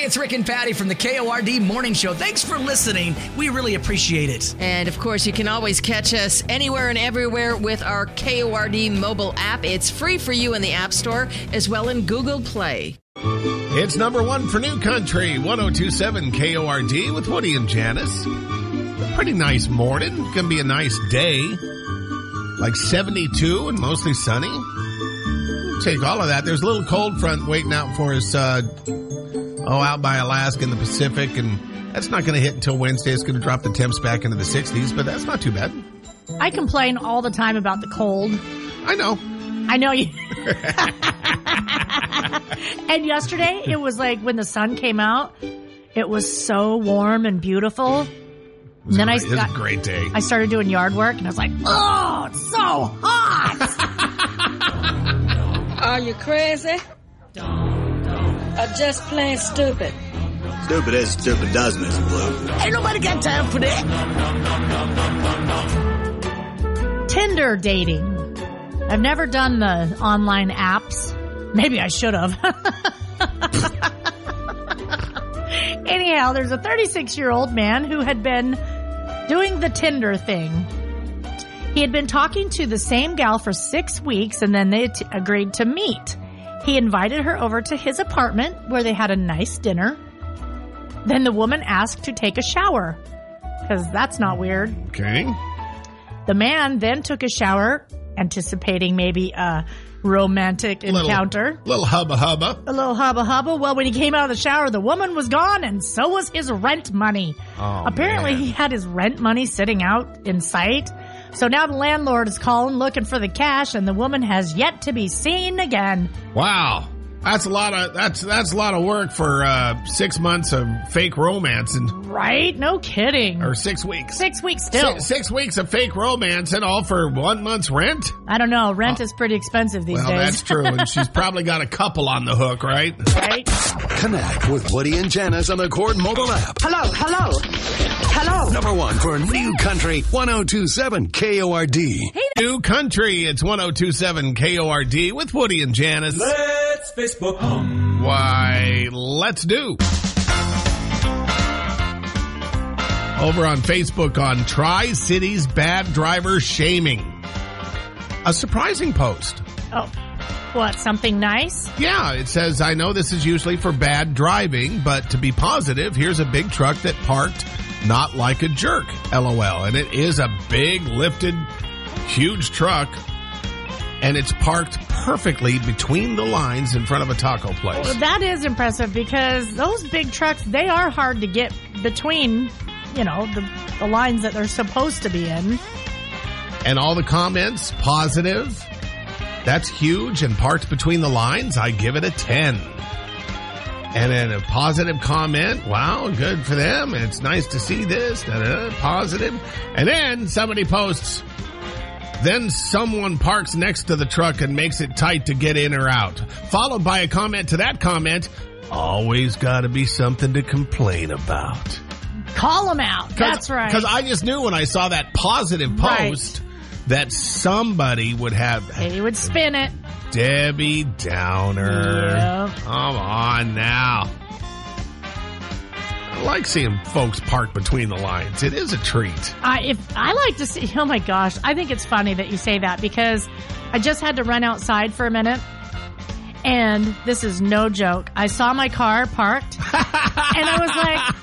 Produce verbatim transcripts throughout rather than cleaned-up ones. Hey, it's Rick and Patty from the K O R D Morning Show. Thanks for listening. We really appreciate it. And, of course, you can always catch us anywhere and everywhere with our K O R D mobile app. It's free for you in the App Store as well in Google Play. It's number one for New Country, one oh two point seven K O R D with Woody and Janice. Pretty nice morning. Gonna be a nice day. Like seventy-two and mostly sunny. We'll take all of that. There's a little cold front waiting out for us, uh, oh, out by Alaska and the Pacific, and that's not gonna hit until Wednesday. It's gonna drop the temps back into the sixties, but that's not too bad. I complain all the time about the cold. I know. I know you. And yesterday, it was like when the sun came out, it was so warm and beautiful. And then great. I got, it was a great day. I started doing yard work, and I was like, oh, it's so hot. Are you crazy? Or just plain stupid? Stupid is stupid does, Miss Blue. Ain't nobody got time for that. Tinder dating. I've never done the online apps. Maybe I should have. Anyhow, there's a thirty-six-year-old man who had been doing the Tinder thing. He had been talking to the same gal for six weeks, and then they t- agreed to meet. He invited her over to his apartment, where they had a nice dinner. Then the woman asked to take a shower, because that's not weird. Okay. The man then took a shower, anticipating maybe a romantic little encounter. Little hubba hubba. A little hubba hubba. Well, when he came out of the shower, the woman was gone, and so was his rent money. Oh, apparently, man. He had his rent money sitting out in sight. So now the landlord is calling, looking for the cash, and the woman has yet to be seen again. Wow. That's a lot of that's that's a lot of work for uh, six months of fake romance and right, no kidding. Or six weeks, six weeks still, six, six weeks of fake romance and all for one month's rent. I don't know, rent oh. is pretty expensive these well, days. Well, that's true, and she's probably got a couple on the hook, right? Right. Connect with Woody and Janice on the KORD mobile app. Hello, hello, hello. Number one for New Country, one oh two point seven K O R D. Hey, New Country, it's one oh two point seven K O R D with Woody and Janice. Let's Facebook. Um, Why, let's do. Over on Facebook on Tri-Cities Bad Driver Shaming. A surprising post. Oh, what, something nice? Yeah, it says, I know this is usually for bad driving, but to be positive, here's a big truck that parked not like a jerk, LOL. And it is a big, lifted, huge truck. And it's parked perfectly between the lines in front of a taco place. Well, that is impressive because those big trucks, they are hard to get between, you know, the, the lines that they're supposed to be in. And all the comments, positive. That's huge and parked between the lines. I give it a ten. And then a positive comment. Wow, good for them. It's nice to see this. Da-da, positive. And then somebody posts... Then someone parks next to the truck and makes it tight to get in or out. Followed by a comment to that comment, always got to be something to complain about. Call them out. That's right. Because I just knew when I saw that positive post right. that somebody would have... They would spin it. Debbie Downer. Yep. Come on now. I like seeing folks park between the lines. It is a treat. I if I like to see, oh my gosh, I think it's funny that you say that because I just had to run outside for a minute, and this is no joke. I saw my car parked, and I was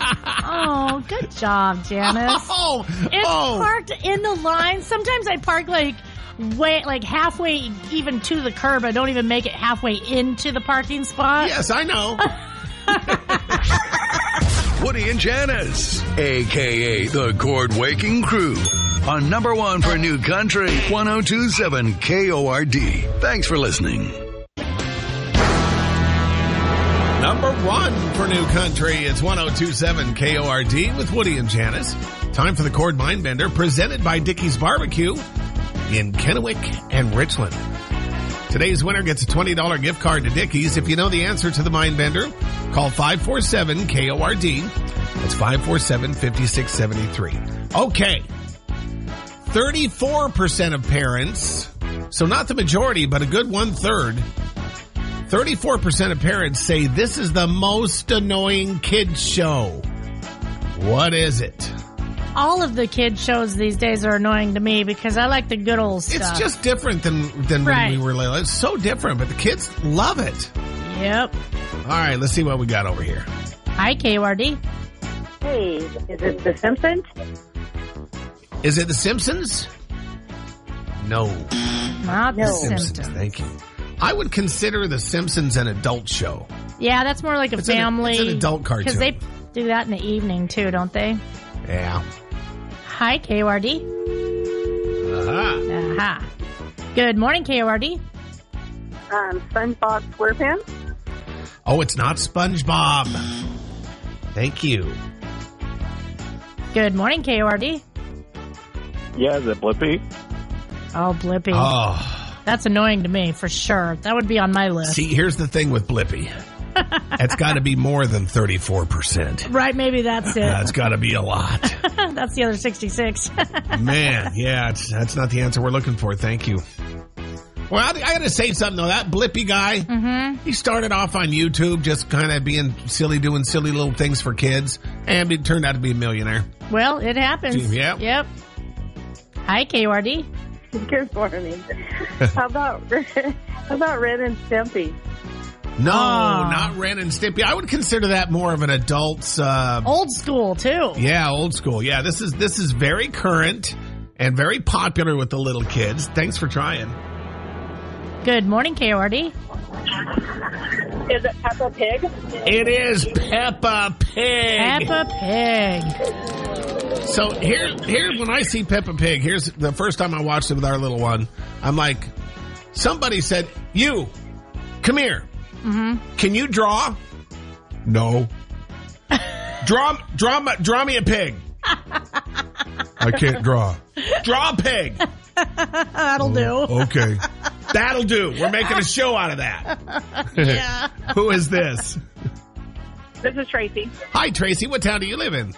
like, "Oh, good job, Janice! Oh, it's oh. parked in the line." Sometimes I park like way, like halfway even to the curb. I don't even make it halfway into the parking spot. Yes, I know. Woody and Janice, a k a the KORD Waking Crew, on number one for New Country, one oh two point seven K O R D. Thanks for listening. Number one for New Country, it's one oh two point seven K O R D with Woody and Janice. Time for the KORD Mindbender, presented by Dickey's Barbecue in Kennewick and Richland. Today's winner gets a twenty dollars gift card to Dickey's. If you know the answer to the Mindbender, call five four seven K O R D. That's five four seven, five six seven three. Okay. thirty-four percent of parents, so not the majority, but a good one-third, thirty-four percent of parents say this is the most annoying kids show. What is it? All of the kids shows these days are annoying to me because I like the good old stuff. It's just different than, than right. when we were little. It's so different, but the kids love it. Yep. All right, let's see what we got over here. Hi, K O R D. Hey, is it The Simpsons? Is it The Simpsons? No. Not The no. Simpsons. Simpsons. Thank you. I would consider The Simpsons an adult show. Yeah, that's more like a it's family. An, it's an adult cartoon. Because they do that in the evening, too, don't they? Yeah. Hi, K O R D. Uh-huh. Aha. Uh-huh. Good morning, K O R D. Um, SpongeBob SquarePants. Oh, it's not SpongeBob. Thank you. Good morning, K O R D. Yeah, is it Blippi? Oh, Blippi. Oh. That's annoying to me, for sure. That would be on my list. See, here's the thing with Blippi. That's got to be more than thirty-four percent. Right, maybe that's it. That's got to be a lot. That's the other sixty-six. Man, yeah, it's, that's not the answer we're looking for. Thank you. Well, I, I got to say something, though. That Blippi guy, mm-hmm. he started off on YouTube just kind of being silly, doing silly little things for kids, and it turned out to be a millionaire. Well, it happens. Yep. Yep. Hi, K O R D. Good morning. How about how about Ren and Stimpy? No, oh. not Ren and Stimpy. I would consider that more of an adult's... Uh, old school, too. Yeah, old school. Yeah, this is this is very current and very popular with the little kids. Thanks for trying. Good morning, K O R D. Is it Peppa Pig? It is Peppa Pig. Peppa Pig. So here, here, when I see Peppa Pig, here's the first time I watched it with our little one. I'm like, somebody said, you, come here. Mm-hmm. Can you draw? No. draw, draw, draw me a pig. I can't draw. Draw a pig. That'll oh, do. Okay. That'll do. We're making a show out of that. Yeah. Who is this? This is Tracy. Hi, Tracy. What town do you live in?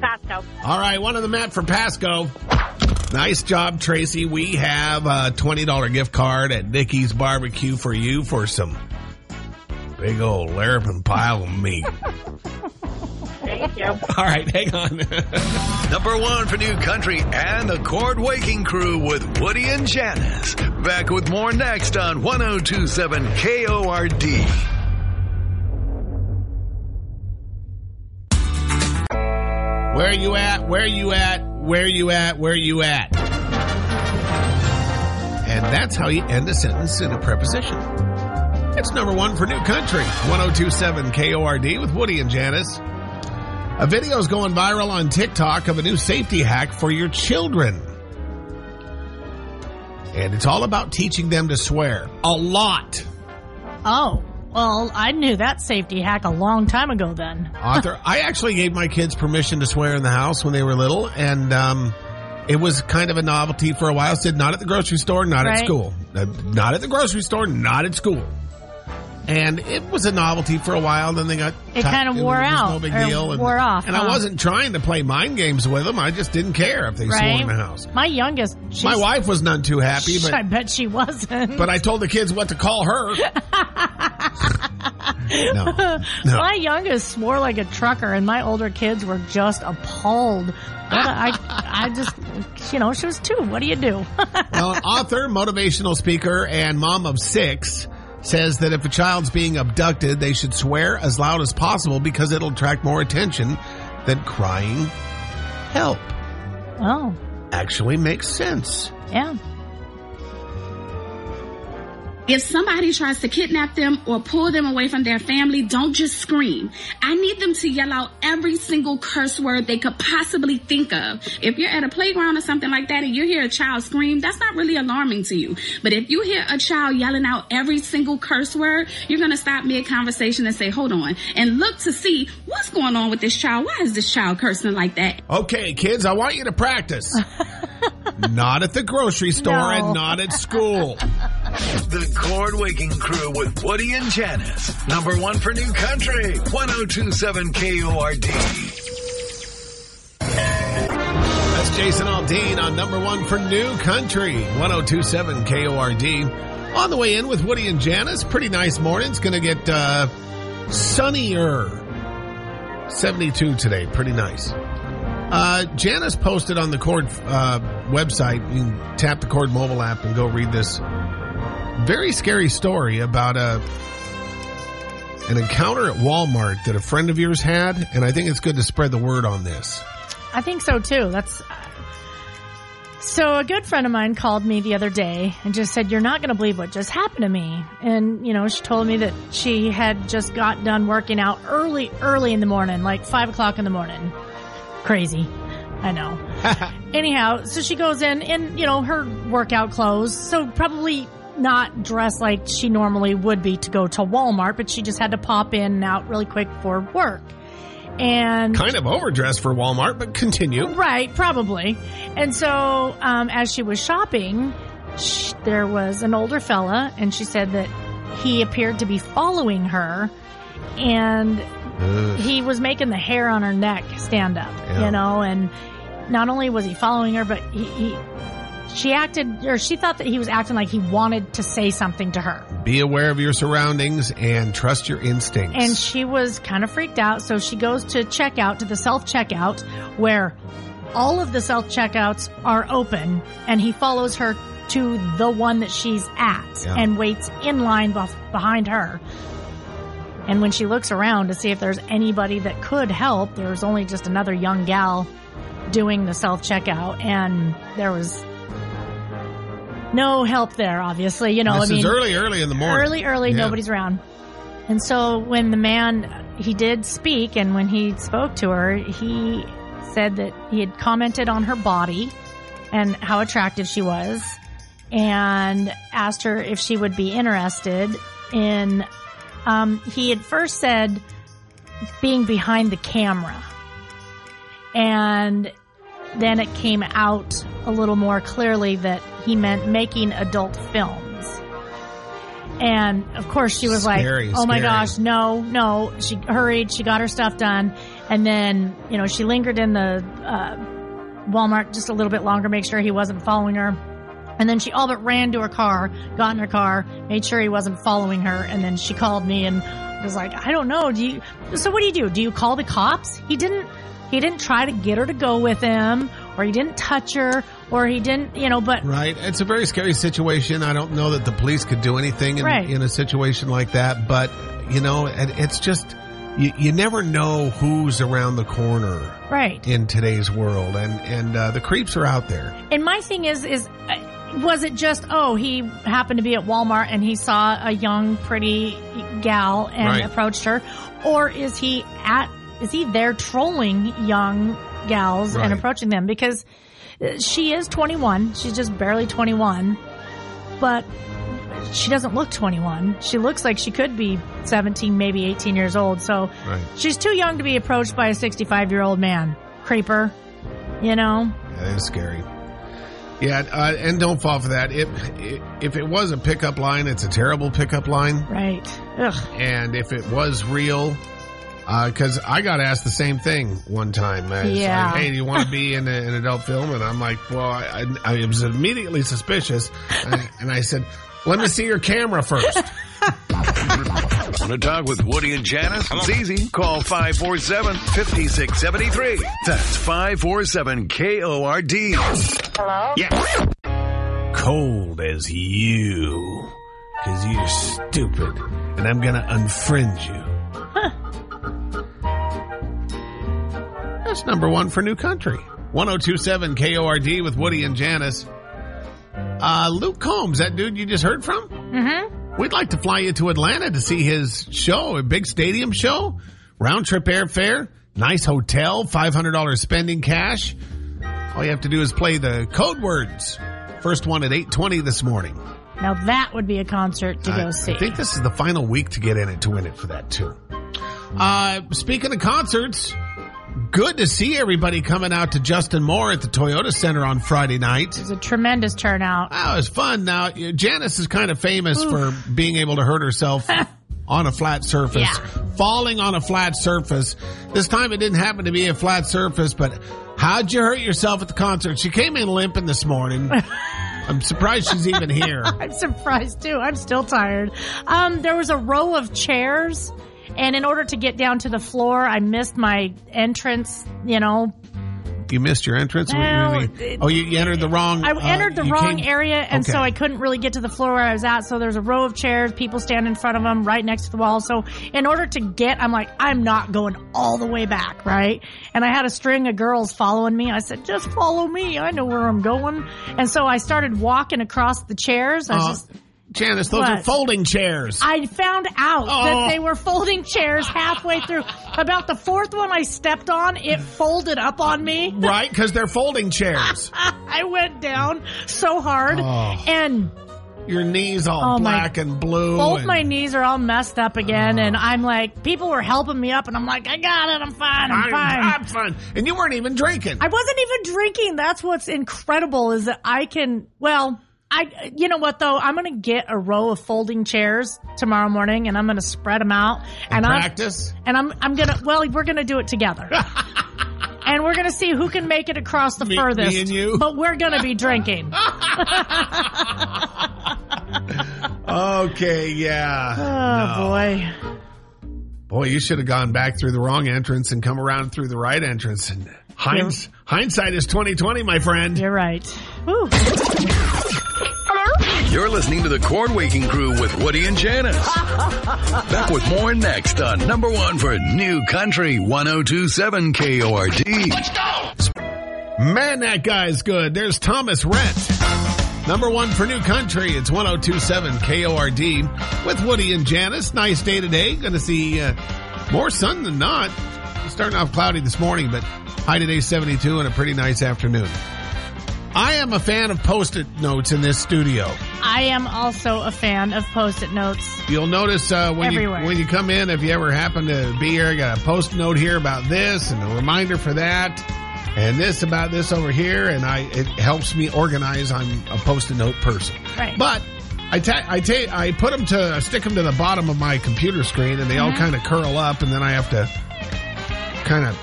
Pasco. All right. One on the map for Pasco. Nice job, Tracy. We have a twenty dollars gift card at Dickey's Barbecue for you for some big old larrupin pile of meat. Thank you. All right, hang on. Number one for New Country and the KORD Waking Crew with Woody and Janice. Back with more next on one oh two seven K O R D. Where you at? Where you at? Where you at? Where you at? And that's how you end a sentence in a preposition. It's number one for New Country. one oh two seven K O R D with Woody and Janice. A video is going viral on TikTok of a new safety hack for your children. And it's all about teaching them to swear. A lot. Oh, well, I knew that safety hack a long time ago then. Author, I actually gave my kids permission to swear in the house when they were little. And um, it was kind of a novelty for a while. I said not at the grocery store, not right. at school. Not at the grocery store, not at school. And it was a novelty for a while. Then they got it kind of wore out. No big deal. Wore and, off. And huh? I wasn't trying to play mind games with them. I just didn't care if they right? swore in the house. My youngest, my wife was none too happy. But I bet she wasn't. But I told the kids what to call her. no, no. My youngest swore like a trucker, and my older kids were just appalled. What a, I, I just, you know, she was two. What do you do? Well, an author, motivational speaker, and mom of six. Says that if a child's being abducted, they should swear as loud as possible because it'll attract more attention than crying help. Oh. Actually makes sense. Yeah. If somebody tries to kidnap them or pull them away from their family, don't just scream. I need them to yell out every single curse word they could possibly think of. If you're at a playground or something like that and you hear a child scream, that's not really alarming to you. But if you hear a child yelling out every single curse word, you're going to stop mid-conversation and say, hold on, and look to see what's going on with this child. Why is this child cursing like that? Okay, kids, I want you to practice. Not at the grocery store no. and not at school. The KORD Waking Crew with Woody and Janice. Number one for New Country. one oh two seven K O R D. That's Jason Aldean on number one for New Country. one oh two seven K O R D. On the way in with Woody and Janice. Pretty nice morning. It's going to get uh, sunnier. seventy-two today. Pretty nice. Uh, Janice posted on the KORD uh, website. You can tap the KORD mobile app and go read this very scary story about a, an encounter at Walmart that a friend of yours had. And I think it's good to spread the word on this. I think so, too. That's So a good friend of mine called me the other day and just said, you're not going to believe what just happened to me. And, you know, she told me that she had just got done working out early, early in the morning, like five o'clock in the morning. Crazy. I know. Anyhow, so she goes in in, you know, her workout clothes. So probably not dressed like she normally would be to go to Walmart, but she just had to pop in and out really quick for work. And kind of overdressed for Walmart, but continue. Right, probably. And so um, as she was shopping, she, there was an older fella, and she said that he appeared to be following her, and he was making the hair on her neck stand up, yeah. you know, and not only was he following her, but he, he, she acted, or she thought that he was acting like he wanted to say something to her. Be aware of your surroundings and trust your instincts. And she was kind of freaked out, so she goes to checkout, to the self-checkout, where all of the self-checkouts are open, and he follows her to the one that she's at yeah. and waits in line behind her. And when she looks around to see if there's anybody that could help, there was only just another young gal doing the self-checkout, and there was no help there, obviously. You know, this I mean, is early, early in the morning. Early, early, yeah. nobody's around. And so when the man, he did speak, and when he spoke to her, he said that he had commented on her body and how attractive she was and asked her if she would be interested in... Um, he had first said being behind the camera, and then it came out a little more clearly that he meant making adult films. And of course she was scary, like, oh scary. my gosh, no, no. She hurried. She got her stuff done. And then, you know, she lingered in the, uh, Walmart just a little bit longer, make sure he wasn't following her. And then she all but ran to her car, got in her car, made sure he wasn't following her, and then she called me and was like, I don't know, do you, so what do you do? Do you call the cops? He didn't, he didn't try to get her to go with him, or he didn't touch her, or he didn't, you know, but. Right. It's a very scary situation. I don't know that the police could do anything in, right. in a situation like that, but, you know, it's just, you, you never know who's around the corner. Right. In today's world, and, and, uh, the creeps are out there. And my thing is, is, uh, was it just, oh, he happened to be at Walmart and he saw a young, pretty gal and right. approached her? Or is he at, is he there trolling young gals right. and approaching them? Because she is twenty-one. She's just barely twenty-one. But she doesn't look twenty-one. She looks like she could be seventeen, maybe eighteen years old. So right. she's too young to be approached by a sixty-five-year-old man. Creeper, you know? That is scary. Yeah, uh, and don't fall for that. If, if it was a pickup line, it's a terrible pickup line. Right. Ugh. And if it was real, because uh, I got asked the same thing one time. It's yeah. like, hey, do you want to be in a, an adult film? And I'm like, well, I, I, I was immediately suspicious. And, and I said, let me see your camera first. Want to talk with Woody and Janice? It's easy. Call five four seven, five six seven three. That's five four seven K O R D. Hello? Yeah. Cold as you. Because you're stupid. And I'm going to unfriend you. Huh. That's number one for New Country. one oh two seven K O R D with Woody and Janice. Uh, Luke Combs, that dude you just heard from? Mm-hmm. We'd like to fly you to Atlanta to see his show, a big stadium show, round-trip airfare, nice hotel, five hundred dollars spending cash. All you have to do is play the code words. First one at eight twenty this morning. Now that would be a concert to I, go see. I think this is the final week to get in it to win it for that, too. Uh, speaking of concerts, good to see everybody coming out to Justin Moore at the Toyota Center on Friday night. It was a tremendous turnout. Oh, it was fun. Now, Janice is kind of famous Oof. for being able to hurt herself on a flat surface, yeah. falling on a flat surface. This time it didn't happen to be a flat surface, but how'd you hurt yourself at the concert? She came in limping this morning. I'm surprised she's even here. I'm surprised too. I'm still tired. Um, there was a row of chairs, and in order to get down to the floor, I missed my entrance, you know. You missed your entrance? Well, what do you mean? Oh, you, you entered the wrong... I entered uh, the wrong came? area, and okay. so I couldn't really get to the floor where I was at. So there's a row of chairs, people stand in front of them, right next to the wall. So in order to get, I'm like, I'm not going all the way back, right? And I had a string of girls following me. I said, just follow me. I know where I'm going. And so I started walking across the chairs. I was uh, just... Janice, those what? are folding chairs. I found out oh. that they were folding chairs halfway through. About the fourth one I stepped on, it folded up on me. Right, because they're folding chairs. I went down so hard. Oh. And... your knees all oh, black my, and blue. Both and, my knees are all messed up again, uh, and I'm like, people were helping me up, and I'm like, I got it, I'm fine, I'm, I'm fine. I'm fine. And you weren't even drinking. I wasn't even drinking. That's what's incredible is that I can, well... I, you know what though? I'm going to get a row of folding chairs tomorrow morning and I'm going to spread them out and, and practice. I'm, and I'm, I'm going to, well, we're going to do it together and we're going to see who can make it across the me, furthest, me and you. But we're going to be drinking. Okay. Yeah. Oh no. boy. Boy, you should have gone back through the wrong entrance and come around through the right entrance. And hinds, yeah. hindsight is twenty twenty, my friend. You're right. Woo. You're listening to the K O R D Waking Crew with Woody and Janice. Back with more next on number one for New Country one oh two seven K O R D. Let's go! Man, that guy's good. There's Thomas Rett. Number one for New Country. It's one oh two seven K O R D with Woody and Janice. Nice day today. Going to see uh, more sun than not. Starting off cloudy this morning, but high today seventy-two and a pretty nice afternoon. I am a fan of Post-it notes in this studio. I am also a fan of Post-it notes. You'll notice uh, when, you, when you come in, if you ever happen to be here, I got a Post-it note here about this and a reminder for that and this about this over here. And I it helps me organize. I'm a Post-it note person. Right. But I ta- I, ta- I put them to, I stick them to the bottom of my computer screen and they mm-hmm. all kind of curl up and then I have to kind of...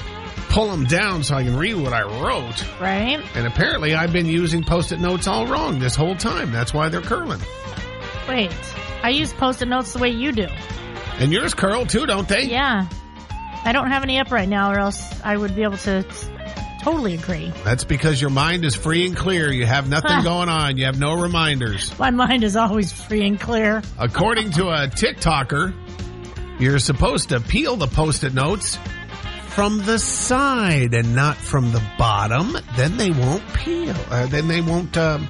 pull them down so I can read what I wrote. Right. And apparently I've been using Post-it notes all wrong this whole time. That's why they're curling. Wait. I use Post-it notes the way you do. And yours curl too, don't they? Yeah. I don't have any up right now or else I would be able to totally agree. That's because your mind is free and clear. You have nothing going on. You have no reminders. My mind is always free and clear. According to a TikToker, you're supposed to peel the Post-it notes from the side and not from the bottom, then they won't peel. Uh, then they won't. Um,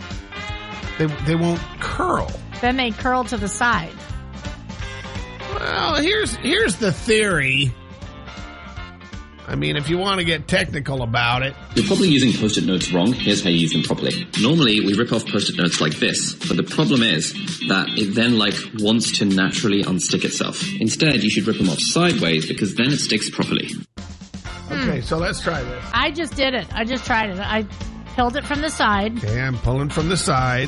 they they won't curl. Then they curl to the side. Well, here's here's the theory. I mean, if you want to get technical about it. You're probably using Post-it notes wrong. Here's how you use them properly. Normally, we rip off Post-it notes like this, but the problem is that it then, like, wants to naturally unstick itself. Instead, you should rip them off sideways because then it sticks properly. Okay, so let's try this. I just did it. I just tried it. I pulled it from the side. Okay, I'm pulling from the side.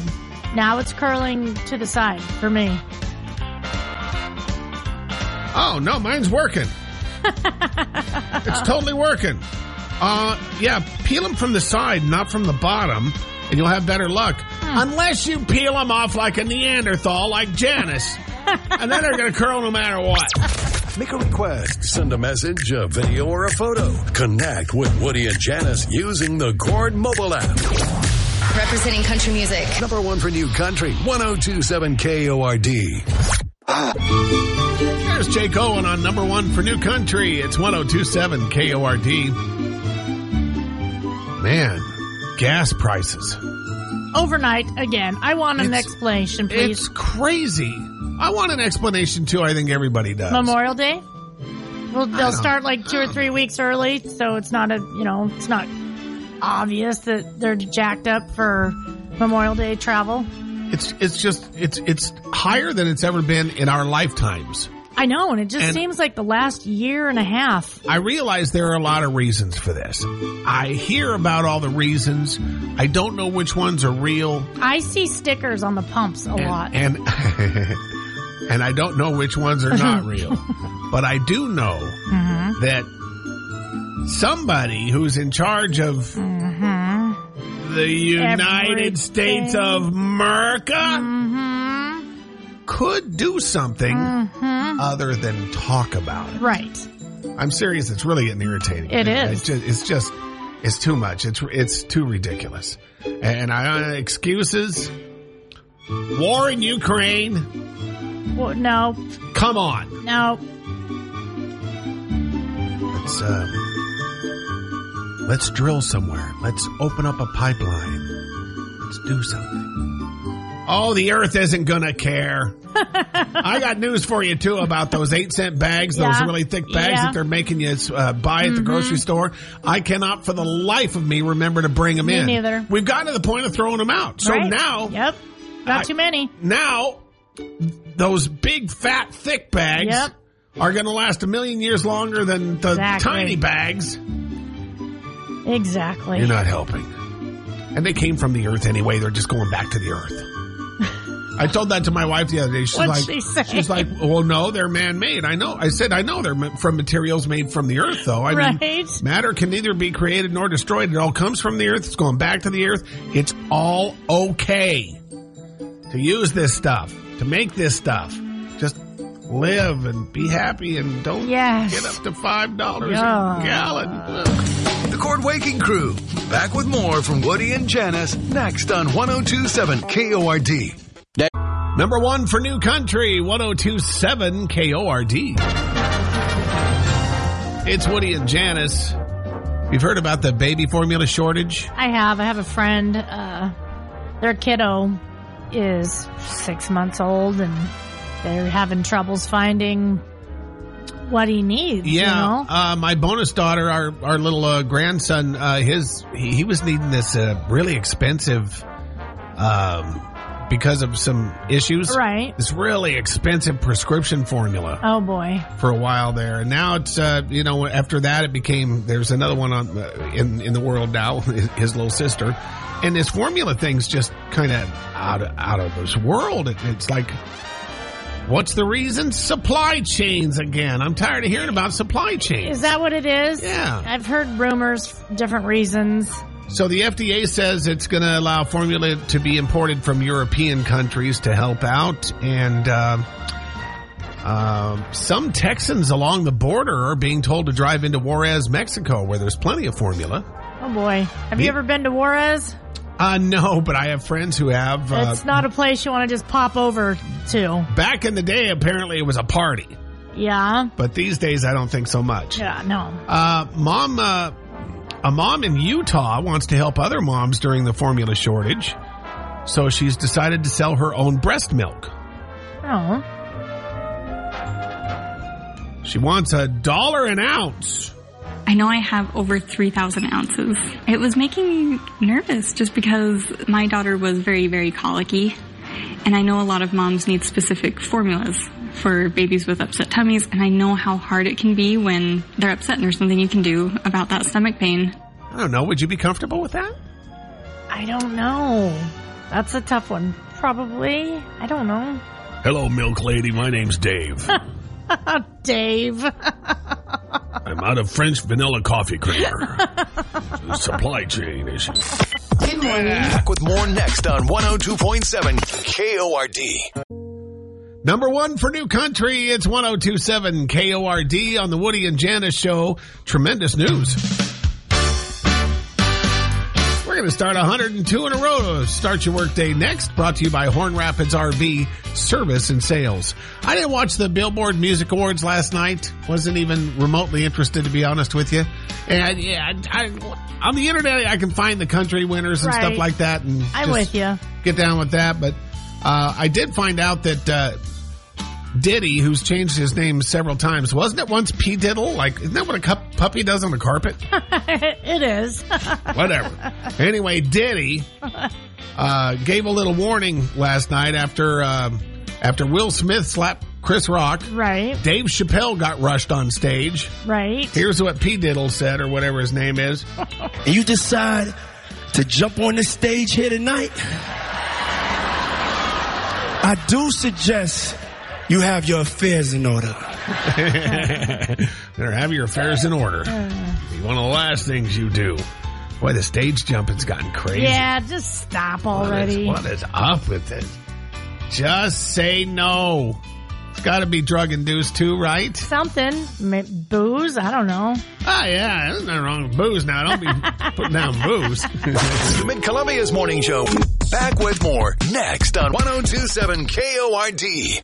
Now it's curling to the side for me. Oh, no, mine's working. It's totally working. Uh, yeah, peel them from the side, not from the bottom, and you'll have better luck. Hmm. Unless you peel them off like a Neanderthal, like Janice. And then they're going to curl no matter what. Make a request, send a message, a video, or a photo. Connect with Woody and Janice using the K O R D mobile app. Representing country music. Number one for New Country, one oh two seven K O R D. Here's Jay Cohen on number one for New Country. It's one oh two seven K O R D. Man, gas prices. Overnight, again. I want an it's, explanation, please. It's crazy. I want an explanation, too. I think everybody does. Memorial Day? Well, they'll start like two or three weeks early, so it's not a, you know, it's not obvious that they're jacked up for Memorial Day travel. It's it's just, it's it's higher than it's ever been in our lifetimes. I know, and it just and seems like the last year and a half. I realize there are a lot of reasons for this. I hear about all the reasons. I don't know which ones are real. I see stickers on the pumps a and, lot. And... And I don't know which ones are not real. But I do know mm-hmm. that somebody who's in charge of mm-hmm. The United Everything. States of America mm-hmm. could do something mm-hmm. other than talk about it. Right. I'm serious. It's really getting irritating. It, it is. It's just, it's just, it's too much. It's it's too ridiculous. And I, excuses. War in Ukraine. Well, no. Come on. No. Let's, uh, let's drill somewhere. Let's open up a pipeline. Let's do something. Oh, the earth isn't going to care. I got news for you, too, about those eight-cent bags, yeah. those really thick bags yeah. that they're making you uh, buy at mm-hmm. the grocery store. I cannot for the life of me remember to bring them me in. Me neither. We've gotten to the point of throwing them out. So right. now... Yep. Not I, too many. Now, those big, fat, thick bags yep. are going to last a million years longer than the exactly. tiny bags. Exactly. You're not helping. And they came from the earth anyway. They're just going back to the earth. I told that to my wife the other day. She's What'd like, she say? She's like, well, no, they're man-made. I know. I said, I know they're from materials made from the earth, though. I right? mean, matter can neither be created nor destroyed. It all comes from the earth. It's going back to the earth. It's all okay. To use this stuff, to make this stuff, just live and be happy and don't yes. get up to five dollars yeah. a gallon. Ugh. The K O R D Waking Crew, back with more from Woody and Janice, next on one oh two seven K O R D. Number one for New Country, one oh two seven K O R D. It's Woody and Janice. You've heard about the baby formula shortage? I have. I have a friend. Uh, their kiddo is six months old and they're having troubles finding what he needs. Yeah, you know? uh, my bonus daughter, our our little uh, grandson, uh, his he, he was needing this uh, really expensive, um, because of some issues. Right, this really expensive prescription formula. Oh boy, for a while there, and now it's uh, you know after that it became there's another one on uh, in in the world now. His little sister. And this formula thing's just kind of out of out of this world. It, it's like, what's the reason? Supply chains again. I'm tired of hearing about supply chains. Is that what it is? Yeah. I've heard rumors, different reasons. So the F D A says it's going to allow formula to be imported from European countries to help out. And uh, uh, some Texans along the border are being told to drive into Juarez, Mexico, where there's plenty of formula. Oh, boy. Have yeah. you ever been to Juarez? Uh, no, but I have friends who have. Uh, it's not a place you want to just pop over to. Back in the day, apparently it was a party. Yeah. But these days, I don't think so much. Yeah, no. Uh, mom, uh, a mom in Utah wants to help other moms during the formula shortage, so she's decided to sell her own breast milk. Oh. She wants a dollar an ounce. I know I have over three thousand ounces. It was making me nervous just because my daughter was very, very colicky. And I know a lot of moms need specific formulas for babies with upset tummies. And I know how hard it can be when they're upset and there's something you can do about that stomach pain. I don't know. Would you be comfortable with that? I don't know. That's a tough one. Probably. I don't know. Hello, milk lady. My name's Dave. Dave. I'm out of French vanilla coffee creamer. Supply chain issue. Good morning. Back with more next on one oh two point seven K O R D. Number one for New Country, it's one oh two seven K O R D on the Woody and Janice Show. Tremendous news. We're going to start one hundred two in a row to start your workday next. Brought to you by Horn Rapids R V Service and Sales. I didn't watch the Billboard Music Awards last night. Wasn't even remotely interested, to be honest with you. And I, yeah, I, I, on the internet, I can find the country winners and right. stuff like that. And I'm with you. Get down with that. But uh, I did find out that uh, Diddy, who's changed his name several times, wasn't it once P. Diddle? Like, isn't that what a cup, puppy does on the carpet? It is. Whatever. Anyway, Diddy uh, gave a little warning last night after uh, after Will Smith slapped Chris Rock. Right. Dave Chappelle got rushed on stage. Right. Here's what P. Diddle said, or whatever his name is. And you decide to jump on this stage here tonight? I do suggest... you have your affairs in order. Better have your affairs in order. Be one of the last things you do. Boy, the stage jumping's gotten crazy. Yeah, just stop already. What is, what is up with this? Just say no. It's got to be drug-induced too, right? Something. Booze? I don't know. Oh, yeah. There's nothing wrong with booze now. Don't be putting down booze. Mid-Columbia's Morning Show. Back with more next on one oh two seven K O R D.